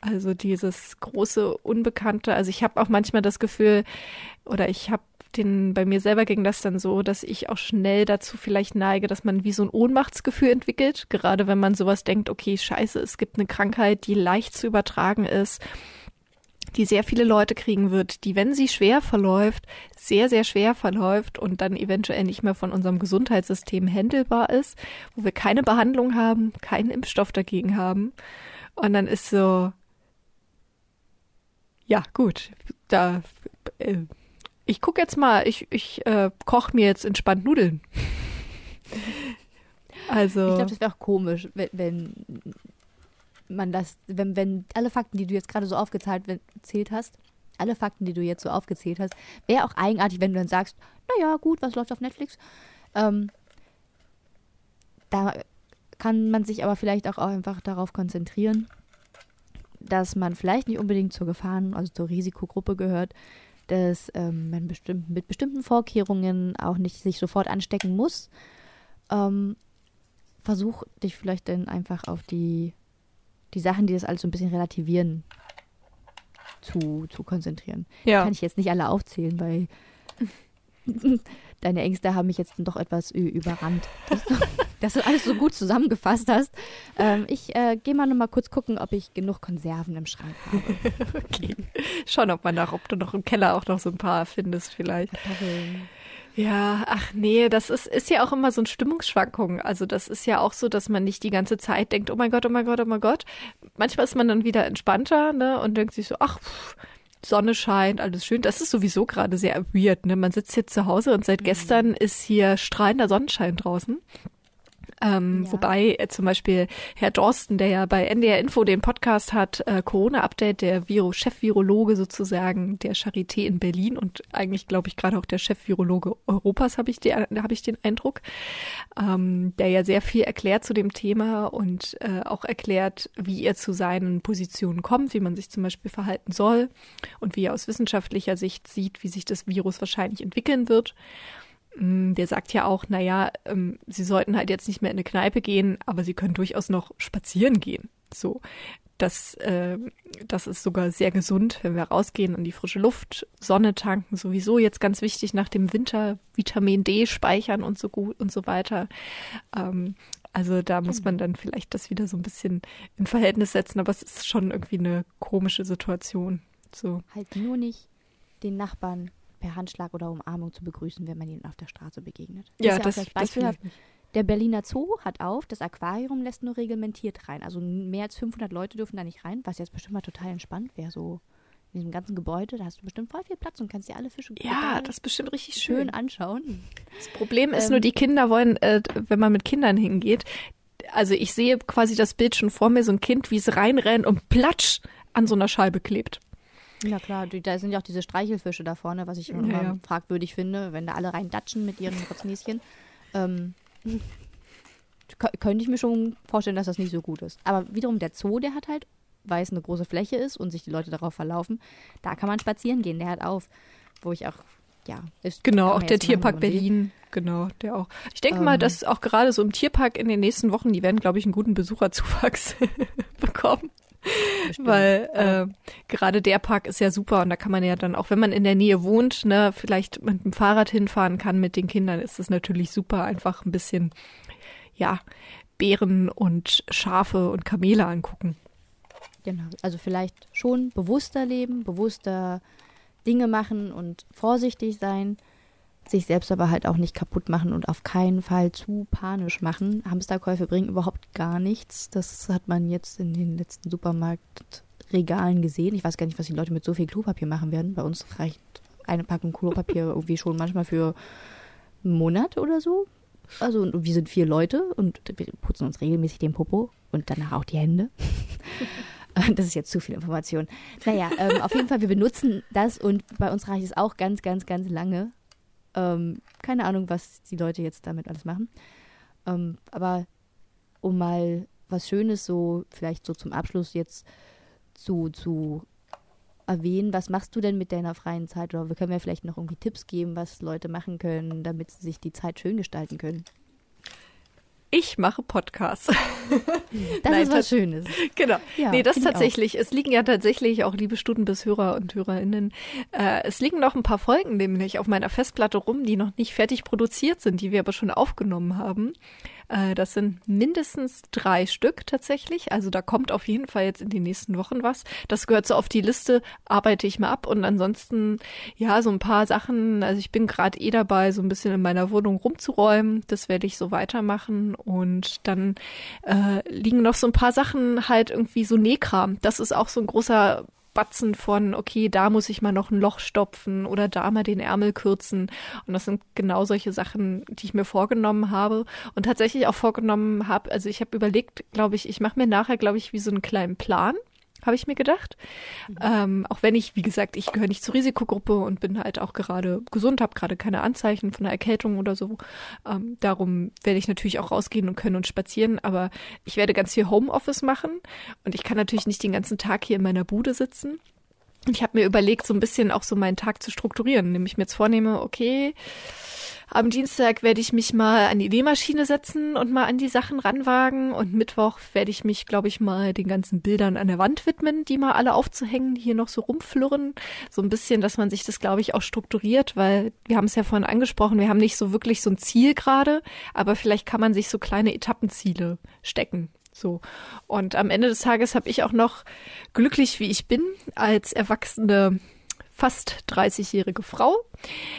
also dieses große Unbekannte. Also ich habe auch manchmal das Gefühl, oder ich habe bei mir selber ging das dann so, dass ich auch schnell dazu vielleicht neige, dass man wie so ein Ohnmachtsgefühl entwickelt, gerade wenn man sowas denkt, okay, scheiße, es gibt eine Krankheit, die leicht zu übertragen ist, die sehr viele Leute kriegen wird, die, wenn sie schwer verläuft, sehr, sehr schwer verläuft und dann eventuell nicht mehr von unserem Gesundheitssystem handelbar ist, wo wir keine Behandlung haben, keinen Impfstoff dagegen haben. Und dann ist so, ja gut, da ich gucke jetzt mal, ich koche mir jetzt entspannt Nudeln. Also ich glaube, das wäre auch komisch, wenn man das, wenn alle Fakten, die du jetzt gerade so aufgezählt hast, wäre auch eigenartig, wenn du dann sagst, naja, gut, was läuft auf Netflix? Da kann man sich aber vielleicht auch einfach darauf konzentrieren, dass man vielleicht nicht unbedingt zur Gefahren, also zur Risikogruppe gehört, dass man mit bestimmten Vorkehrungen auch nicht sich sofort anstecken muss. Versuch dich vielleicht dann einfach auf die Sachen, die das alles so ein bisschen relativieren, zu konzentrieren. Ja. Die kann ich jetzt nicht alle aufzählen, weil deine Ängste haben mich jetzt doch etwas überrannt. Dass du alles so gut zusammengefasst hast. Ich gehe mal noch mal kurz gucken, ob ich genug Konserven im Schrank habe. Okay. Schauen, ob du noch im Keller auch noch so ein paar findest vielleicht. Kartoffeln. Ja, ach nee, das ist ja auch immer so eine Stimmungsschwankung. Also das ist ja auch so, dass man nicht die ganze Zeit denkt, oh mein Gott, oh mein Gott, oh mein Gott. Manchmal ist man dann wieder entspannter, ne, und denkt sich so, ach, Sonne scheint, alles schön. Das ist sowieso gerade sehr weird, ne? Man sitzt hier zu Hause und seit gestern ist hier strahlender Sonnenschein draußen. Ja. Wobei zum Beispiel Herr Dorsten, der ja bei NDR Info den Podcast hat, Corona-Update, der Chef-Virologe sozusagen der Charité in Berlin und eigentlich, glaube ich, gerade auch der Chef-Virologe Europas, hab ich den Eindruck, der ja sehr viel erklärt zu dem Thema und auch erklärt, wie er zu seinen Positionen kommt, wie man sich zum Beispiel verhalten soll und wie er aus wissenschaftlicher Sicht sieht, wie sich das Virus wahrscheinlich entwickeln wird. Der sagt ja auch, naja, sie sollten halt jetzt nicht mehr in eine Kneipe gehen, aber sie können durchaus noch spazieren gehen. So, das ist sogar sehr gesund, wenn wir rausgehen an die frische Luft, Sonne tanken, sowieso jetzt ganz wichtig nach dem Winter, Vitamin D speichern und so gut und so weiter. Also da muss man dann vielleicht das wieder so ein bisschen in Verhältnis setzen, aber es ist schon irgendwie eine komische Situation. So. Halt nur nicht den Nachbarn per Handschlag oder Umarmung zu begrüßen, wenn man ihnen auf der Straße begegnet. Ja, das der Berliner Zoo hat auf, das Aquarium lässt nur reglementiert rein. Also mehr als 500 Leute dürfen da nicht rein, was jetzt bestimmt mal total entspannt wäre. So in diesem ganzen Gebäude, da hast du bestimmt voll viel Platz und kannst dir alle Fische das ist bestimmt richtig schön anschauen. Das Problem ist nur, die Kinder wollen, wenn man mit Kindern hingeht, also ich sehe quasi das Bild schon vor mir, so ein Kind, wie es reinrennt und platsch an so einer Scheibe klebt. Na klar, da sind ja auch diese Streichelfische da vorne, was ich immer fragwürdig finde, wenn da alle rein datschen mit ihren Rotznäschen. Könnte ich mir schon vorstellen, dass das nicht so gut ist. Aber wiederum der Zoo, der hat halt, weil es eine große Fläche ist und sich die Leute darauf verlaufen, da kann man spazieren gehen, der hat auf, wo ich auch... Ja, genau, auch der Tierpark Berlin, genau, der auch. Ich denke mal, dass auch gerade so im Tierpark in den nächsten Wochen, die werden, glaube ich, einen guten Besucherzuwachs bekommen. Bestimmt. Weil gerade der Park ist ja super und da kann man ja dann, auch wenn man in der Nähe wohnt, ne, vielleicht mit dem Fahrrad hinfahren kann mit den Kindern, ist es natürlich super, einfach ein bisschen, ja, Bären und Schafe und Kamele angucken. Genau, also vielleicht schon bewusster leben, bewusster Dinge machen und vorsichtig sein, sich selbst aber halt auch nicht kaputt machen und auf keinen Fall zu panisch machen. Hamsterkäufe bringen überhaupt gar nichts. Das hat man jetzt in den letzten Supermarktregalen gesehen. Ich weiß gar nicht, was die Leute mit so viel Klopapier machen werden. Bei uns reicht eine Packung Klopapier irgendwie schon manchmal für einen Monat oder so. Also wir sind 4 Leute und wir putzen uns regelmäßig den Popo und danach auch die Hände. Das ist jetzt zu viel Information. Naja, auf jeden Fall, wir benutzen das und bei uns reicht es auch ganz, ganz, ganz lange. Keine Ahnung, was die Leute jetzt damit alles machen. Aber um mal was Schönes so, vielleicht so zum Abschluss jetzt zu erwähnen, was machst du denn mit deiner freien Zeit? Oder wir können ja vielleicht noch irgendwie Tipps geben, was Leute machen können, damit sie sich die Zeit schön gestalten können. Ich mache Podcasts. Das ist was Schönes. Genau. Ja, nee, das tatsächlich. Es liegen ja tatsächlich auch, liebe Stutenbiss-Hörer und HörerInnen, es liegen noch ein paar Folgen nämlich auf meiner Festplatte rum, die noch nicht fertig produziert sind, die wir aber schon aufgenommen haben. Das sind mindestens 3 Stück tatsächlich. Also da kommt auf jeden Fall jetzt in den nächsten Wochen was. Das gehört so auf die Liste, arbeite ich mal ab. Und ansonsten, ja, so ein paar Sachen. Also ich bin gerade dabei, so ein bisschen in meiner Wohnung rumzuräumen. Das werde ich so weitermachen. Und dann liegen noch so ein paar Sachen halt irgendwie so Nähkram. Das ist auch so ein großer Batzen von, okay, da muss ich mal noch ein Loch stopfen oder da mal den Ärmel kürzen. Und das sind genau solche Sachen, die ich mir vorgenommen habe und tatsächlich auch vorgenommen habe. Also ich habe überlegt, glaube ich, ich mache mir nachher, glaube ich, wie so einen kleinen Plan, habe ich mir gedacht. Mhm. Auch wenn ich, wie gesagt, ich gehöre nicht zur Risikogruppe und bin halt auch gerade gesund, habe gerade keine Anzeichen von einer Erkältung oder so. Darum werde ich natürlich auch rausgehen und können und spazieren, aber ich werde ganz viel Homeoffice machen und ich kann natürlich nicht den ganzen Tag hier in meiner Bude sitzen. Ich habe mir überlegt, so ein bisschen auch so meinen Tag zu strukturieren, indem ich mir jetzt vornehme, okay, am Dienstag werde ich mich mal an die Nähmaschine setzen und mal an die Sachen ranwagen und Mittwoch werde ich mich, glaube ich, mal den ganzen Bildern an der Wand widmen, die mal alle aufzuhängen, die hier noch so rumflirren. So ein bisschen, dass man sich das, glaube ich, auch strukturiert, weil wir haben es ja vorhin angesprochen, wir haben nicht so wirklich so ein Ziel gerade, aber vielleicht kann man sich so kleine Etappenziele stecken. So. Und am Ende des Tages habe ich auch noch, glücklich wie ich bin, als erwachsene, fast 30-jährige Frau,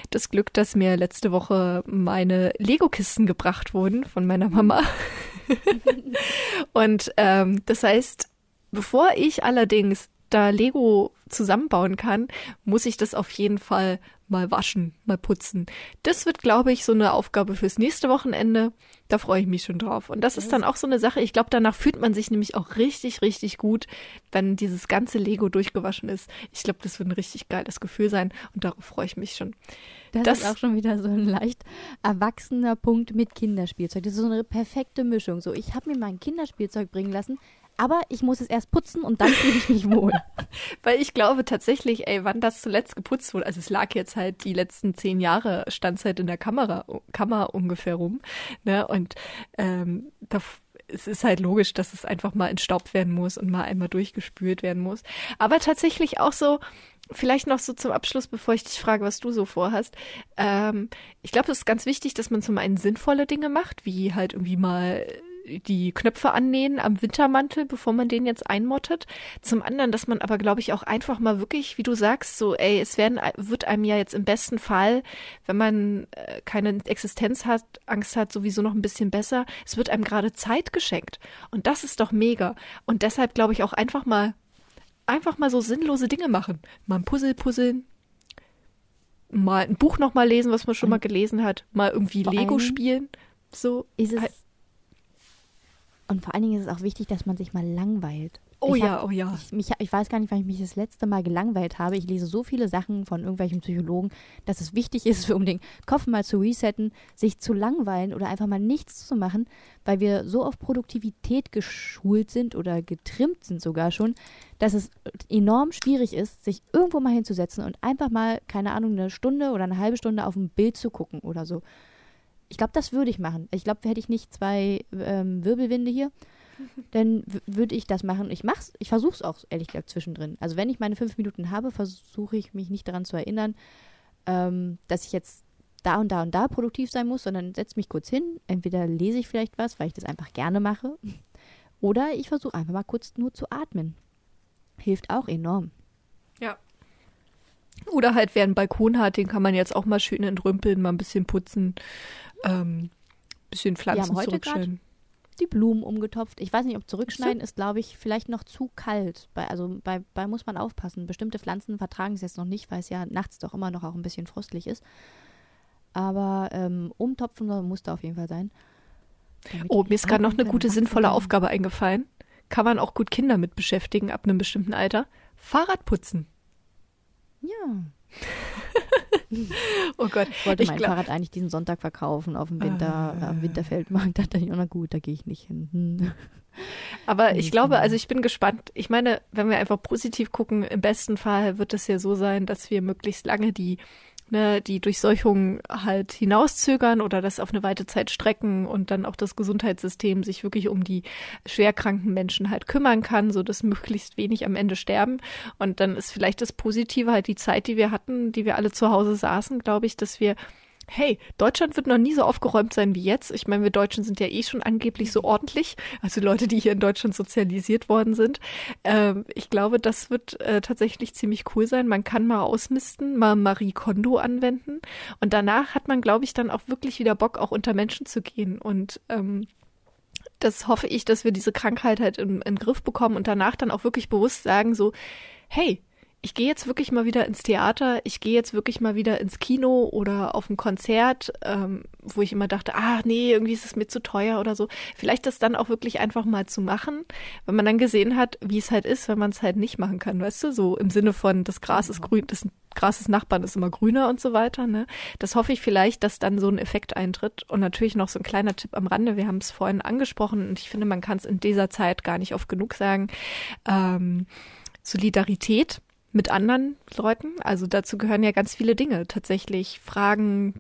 das Glück, dass mir letzte Woche meine Lego-Kisten gebracht wurden von meiner Mama. Und das heißt, bevor ich allerdings da Lego zusammenbauen kann, muss ich das auf jeden Fall mal waschen, mal putzen. Das wird, glaube ich, so eine Aufgabe fürs nächste Wochenende. Da freue ich mich schon drauf. Und das ist dann auch so eine Sache, ich glaube, danach fühlt man sich nämlich auch richtig, richtig gut, wenn dieses ganze Lego durchgewaschen ist. Ich glaube, das wird ein richtig geiles Gefühl sein und darauf freue ich mich schon. Das ist auch schon wieder so ein leicht erwachsener Punkt mit Kinderspielzeug. Das ist so eine perfekte Mischung. So, ich habe mir mal ein Kinderspielzeug bringen lassen, aber ich muss es erst putzen und dann fühle ich mich wohl. Weil ich glaube tatsächlich, ey, wann das zuletzt geputzt wurde, also es lag jetzt halt die letzten 10 Jahre, stand es halt in der Kammer ungefähr rum, ne? Und es ist halt logisch, dass es einfach mal entstaubt werden muss und mal einmal durchgespült werden muss. Aber tatsächlich auch so, vielleicht noch so zum Abschluss, bevor ich dich frage, was du so vorhast. Ich glaube, es ist ganz wichtig, dass man zum einen sinnvolle Dinge macht, wie halt irgendwie mal die Knöpfe annähen am Wintermantel, bevor man den jetzt einmottet. Zum anderen, dass man aber, glaube ich, auch einfach mal wirklich, wie du sagst, so, ey, wird einem ja jetzt im besten Fall, wenn man keine Existenz hat, Angst hat, sowieso noch ein bisschen besser. Es wird einem gerade Zeit geschenkt. Und das ist doch mega. Und deshalb, glaube ich, auch einfach mal so sinnlose Dinge machen. Mal ein Puzzle puzzeln. Mal ein Buch nochmal lesen, was man schon mal gelesen hat. Mal irgendwie Lego spielen. So ist es. Und vor allen Dingen ist es auch wichtig, dass man sich mal langweilt. Oh ja. Ich weiß gar nicht, wann ich mich das letzte Mal gelangweilt habe. Ich lese so viele Sachen von irgendwelchen Psychologen, dass es wichtig ist, um den Kopf mal zu resetten, sich zu langweilen oder einfach mal nichts zu machen, weil wir so auf Produktivität geschult sind oder getrimmt sind sogar schon, dass es enorm schwierig ist, sich irgendwo mal hinzusetzen und einfach mal, keine Ahnung, 1 Stunde oder 1/2 Stunde auf ein Bild zu gucken oder so. Ich glaube, das würde ich machen. Ich glaube, hätte ich nicht 2 Wirbelwinde hier, dann würde ich das machen. Ich versuche es auch, ehrlich gesagt, zwischendrin. Also wenn ich meine 5 Minuten habe, versuche ich mich nicht daran zu erinnern, dass ich jetzt da und da und da produktiv sein muss, sondern setze mich kurz hin. Entweder lese ich vielleicht was, weil ich das einfach gerne mache, oder ich versuche einfach mal kurz nur zu atmen. Hilft auch enorm. Ja. Oder halt, wer einen Balkon hat, den kann man jetzt auch mal schön entrümpeln, mal ein bisschen putzen, bisschen Pflanzen zurückschneiden. Die Blumen umgetopft. Ich weiß nicht, ob zurückschneiden ist, glaube ich, vielleicht noch zu kalt. Bei muss man aufpassen. Bestimmte Pflanzen vertragen es jetzt noch nicht, weil es ja nachts doch immer noch auch ein bisschen frostlich ist. Aber umtopfen muss da auf jeden Fall sein. Oh, mir ist gerade noch eine gute, sinnvolle Aufgabe eingefallen. Kann man auch gut Kinder mit beschäftigen ab einem bestimmten Alter. Fahrrad putzen. Ja. Oh Gott. Ich wollte mein Fahrrad eigentlich diesen Sonntag verkaufen auf dem Winterfeldmarkt. Da dachte ich, na gut, da gehe ich nicht hin. Aber ich glaube, also ich bin gespannt. Ich meine, wenn wir einfach positiv gucken, im besten Fall wird es ja so sein, dass wir möglichst lange die Durchseuchung halt hinauszögern oder das auf eine weite Zeit strecken und dann auch das Gesundheitssystem sich wirklich um die schwerkranken Menschen halt kümmern kann, sodass möglichst wenig am Ende sterben. Und dann ist vielleicht das Positive halt die Zeit, die wir hatten, die wir alle zu Hause saßen, glaube ich, dass wir, hey, Deutschland wird noch nie so aufgeräumt sein wie jetzt. Ich meine, wir Deutschen sind ja eh schon angeblich so ordentlich. Also Leute, die hier in Deutschland sozialisiert worden sind. Ich glaube, das wird tatsächlich ziemlich cool sein. Man kann mal ausmisten, mal Marie Kondo anwenden. Und danach hat man, glaube ich, dann auch wirklich wieder Bock, auch unter Menschen zu gehen. Und das hoffe ich, dass wir diese Krankheit halt in den Griff bekommen und danach dann auch wirklich bewusst sagen so, hey, ich gehe jetzt wirklich mal wieder ins Theater, ich gehe jetzt wirklich mal wieder ins Kino oder auf ein Konzert, wo ich immer dachte, nee, irgendwie ist es mir zu teuer oder so. Vielleicht das dann auch wirklich einfach mal zu machen, weil man dann gesehen hat, wie es halt ist, wenn man es halt nicht machen kann, weißt du? So im Sinne von, das Gras ist grün, das Gras des Nachbarn ist immer grüner und so weiter, ne? Das hoffe ich vielleicht, dass dann so ein Effekt eintritt. Und natürlich noch so ein kleiner Tipp am Rande, wir haben es vorhin angesprochen und ich finde, man kann es in dieser Zeit gar nicht oft genug sagen. Solidarität mit anderen Leuten, also dazu gehören ja ganz viele Dinge tatsächlich. Fragen,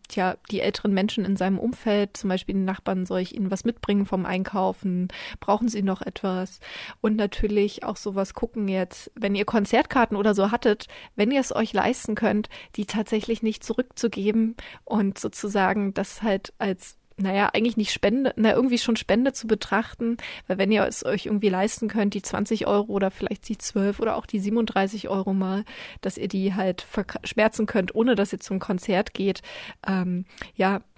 die älteren Menschen in seinem Umfeld, zum Beispiel den Nachbarn, soll ich ihnen was mitbringen vom Einkaufen? Brauchen sie noch etwas? Und natürlich auch sowas gucken jetzt, wenn ihr Konzertkarten oder so hattet, wenn ihr es euch leisten könnt, die tatsächlich nicht zurückzugeben und sozusagen das halt als eigentlich nicht Spende, irgendwie schon Spende zu betrachten, weil wenn ihr es euch irgendwie leisten könnt, die 20 Euro oder vielleicht die 12 oder auch die 37 Euro mal, dass ihr die halt verschmerzen könnt, ohne dass ihr zum Konzert geht,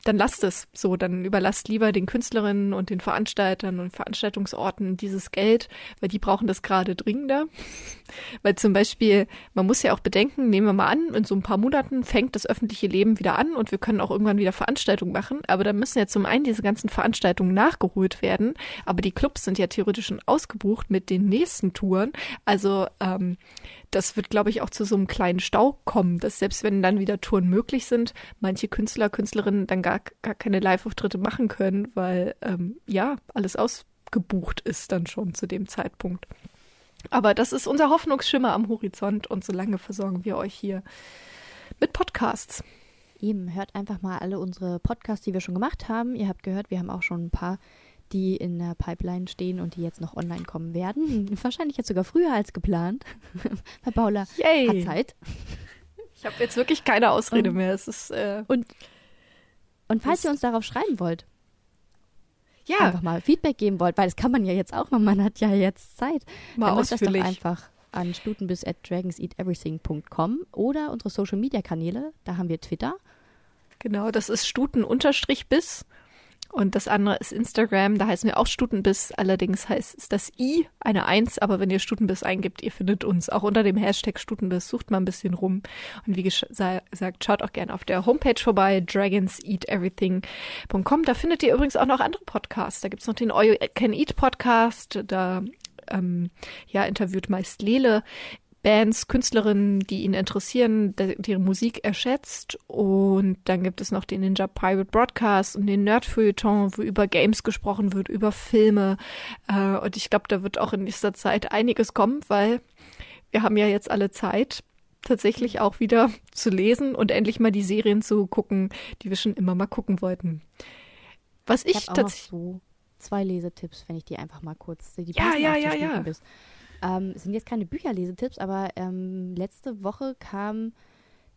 dann lasst es so, dann überlasst lieber den Künstlerinnen und den Veranstaltern und Veranstaltungsorten dieses Geld, weil die brauchen das gerade dringender. Weil zum Beispiel, man muss ja auch bedenken, nehmen wir mal an, in so ein paar Monaten fängt das öffentliche Leben wieder an und wir können auch irgendwann wieder Veranstaltungen machen, aber dann müssen ja zum einen diese ganzen Veranstaltungen nachgeholt werden, aber die Clubs sind ja theoretisch schon ausgebucht mit den nächsten Touren, also das wird, glaube ich, auch zu so einem kleinen Stau kommen, dass selbst wenn dann wieder Touren möglich sind, manche Künstler, Künstlerinnen dann gar keine Live-Auftritte machen können, weil alles ausgebucht ist dann schon zu dem Zeitpunkt. Aber das ist unser Hoffnungsschimmer am Horizont und solange versorgen wir euch hier mit Podcasts. Eben, hört einfach mal alle unsere Podcasts, die wir schon gemacht haben. Ihr habt gehört, wir haben auch schon ein paar, die in der Pipeline stehen und die jetzt noch online kommen werden. Wahrscheinlich jetzt sogar früher als geplant, weil Paula hat Zeit. Ich habe jetzt wirklich keine Ausrede mehr. Es ist und falls ihr uns darauf schreiben wollt, einfach mal Feedback geben wollt, weil das kann man ja jetzt auch machen, man hat ja jetzt Zeit, dann macht das doch einfach an stutenbiss@dragonseateverything.com oder unsere Social-Media-Kanäle, da haben wir Twitter. Genau, das ist stuten_biss und das andere ist Instagram, da heißen wir auch Stutenbiss, allerdings ist das I eine 1, aber wenn ihr Stutenbiss eingibt, ihr findet uns auch unter dem Hashtag Stutenbiss, sucht mal ein bisschen rum und wie gesagt, schaut auch gerne auf der Homepage vorbei, DragonsEatEverything.com, da findet ihr übrigens auch noch andere Podcasts, da gibt's noch den Eu-Can-Eat-Podcast, da interviewt meist Lele, Bands, Künstlerinnen, die ihn interessieren, deren Musik er schätzt. Und dann gibt es noch den Ninja Pirate Broadcast und den Nerdfeuilleton, wo über Games gesprochen wird, über Filme. Und ich glaube, da wird auch in nächster Zeit einiges kommen, weil wir haben ja jetzt alle Zeit, tatsächlich auch wieder zu lesen und endlich mal die Serien zu gucken, die wir schon immer mal gucken wollten. Was ich tatsächlich so 2 Lesetipps, wenn ich die einfach mal kurz die bist. Sind jetzt keine Bücherlesetipps, aber letzte Woche kam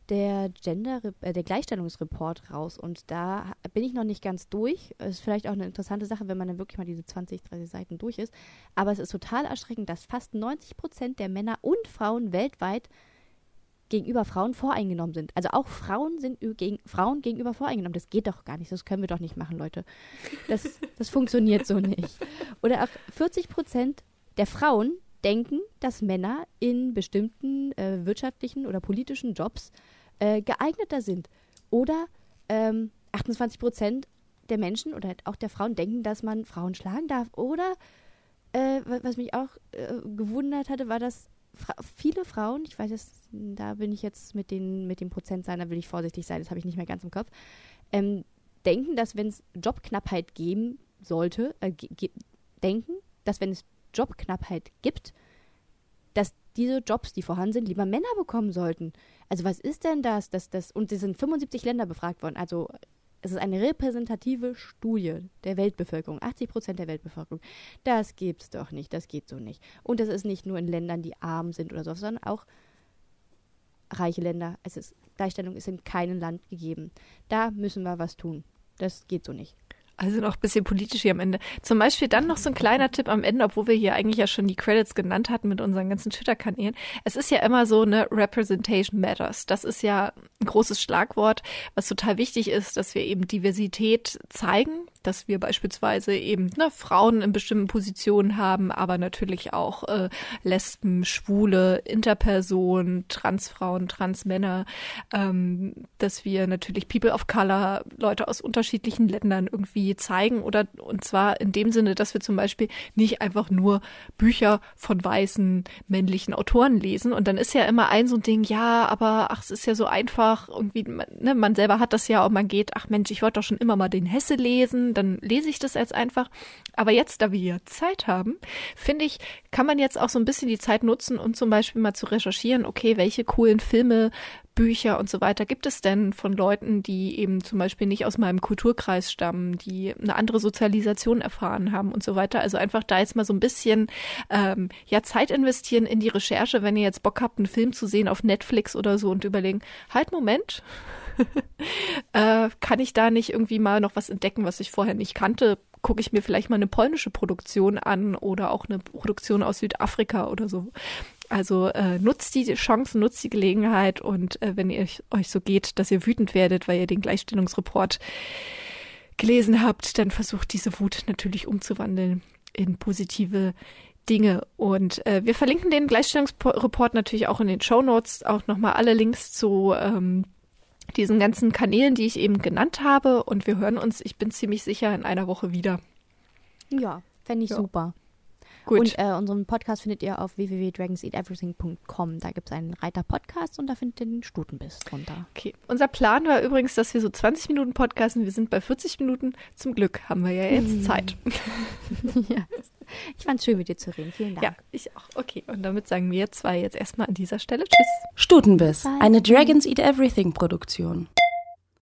der der Gleichstellungsreport raus und da bin ich noch nicht ganz durch. Ist vielleicht auch eine interessante Sache, wenn man dann wirklich mal diese 20, 30 Seiten durch ist. Aber es ist total erschreckend, dass fast 90% der Männer und Frauen weltweit gegenüber Frauen voreingenommen sind. Also auch Frauen sind Frauen gegenüber voreingenommen. Das geht doch gar nicht. Das können wir doch nicht machen, Leute. Das funktioniert so nicht. Oder auch 40% der Frauen denken, dass Männer in bestimmten wirtschaftlichen oder politischen Jobs geeigneter sind. Oder 28% der Menschen oder auch der Frauen denken, dass man Frauen schlagen darf. Oder, was mich auch gewundert hatte, war, dass viele Frauen, ich weiß jetzt, da bin ich jetzt mit dem Prozentzahlen, da will ich vorsichtig sein, das habe ich nicht mehr ganz im Kopf, denken, dass wenn es Jobknappheit geben sollte, dass diese Jobs, die vorhanden sind, lieber Männer bekommen sollten. Also was ist denn das? Und es sind 75 Länder befragt worden. Also es ist eine repräsentative Studie der Weltbevölkerung, 80% der Weltbevölkerung. Das gibt's doch nicht, das geht so nicht. Und das ist nicht nur in Ländern, die arm sind oder so, sondern auch reiche Länder. Gleichstellung ist in keinem Land gegeben. Da müssen wir was tun. Das geht so nicht. Also noch ein bisschen politisch hier am Ende. Zum Beispiel dann noch so ein kleiner Tipp am Ende, obwohl wir hier eigentlich ja schon die Credits genannt hatten mit unseren ganzen Twitter-Kanälen. Es ist ja immer so, Representation matters. Das ist ja ein großes Schlagwort, was total wichtig ist, dass wir eben Diversität zeigen, dass wir beispielsweise eben Frauen in bestimmten Positionen haben, aber natürlich auch Lesben, Schwule, Interpersonen, Transfrauen, Transmänner, dass wir natürlich People of Color, Leute aus unterschiedlichen Ländern irgendwie zeigen, oder und zwar in dem Sinne, dass wir zum Beispiel nicht einfach nur Bücher von weißen männlichen Autoren lesen. Und dann ist ja immer ein so ein Ding, ja, aber ach, es ist ja so einfach irgendwie, man selber hat das ja und man geht, ach Mensch, ich wollte doch schon immer mal den Hesse lesen, dann lese ich das jetzt einfach. Aber jetzt, da wir Zeit haben, finde ich, kann man jetzt auch so ein bisschen die Zeit nutzen, um zum Beispiel mal zu recherchieren, okay, welche coolen Filme, Bücher und so weiter gibt es denn von Leuten, die eben zum Beispiel nicht aus meinem Kulturkreis stammen, die eine andere Sozialisation erfahren haben und so weiter. Also einfach da jetzt mal so ein bisschen Zeit investieren in die Recherche, wenn ihr jetzt Bock habt, einen Film zu sehen auf Netflix oder so und überlegen, halt, Moment, kann ich da nicht irgendwie mal noch was entdecken, was ich vorher nicht kannte? Gucke ich mir vielleicht mal eine polnische Produktion an oder auch eine Produktion aus Südafrika oder so. Also nutzt die Chance, nutzt die Gelegenheit und wenn ihr euch so geht, dass ihr wütend werdet, weil ihr den Gleichstellungsreport gelesen habt, dann versucht diese Wut natürlich umzuwandeln in positive Dinge. Und wir verlinken den Gleichstellungsreport natürlich auch in den Shownotes, auch nochmal alle Links zu diesen ganzen Kanälen, die ich eben genannt habe. Und wir hören uns, ich bin ziemlich sicher, in einer Woche wieder. Ja, fände ich super. Gut. Und unseren Podcast findet ihr auf www.dragonseateverything.com. Da gibt es einen Reiter Podcast und da findet ihr den Stutenbiss drunter. Okay. Unser Plan war übrigens, dass wir so 20 Minuten podcasten. Wir sind bei 40 Minuten. Zum Glück haben wir ja jetzt Zeit. Ja. Ich fand's schön, mit dir zu reden. Vielen Dank. Ja, ich auch. Okay. Und damit sagen wir zwei jetzt erstmal an dieser Stelle Tschüss. Stutenbiss, eine Dragons Eat Everything Produktion.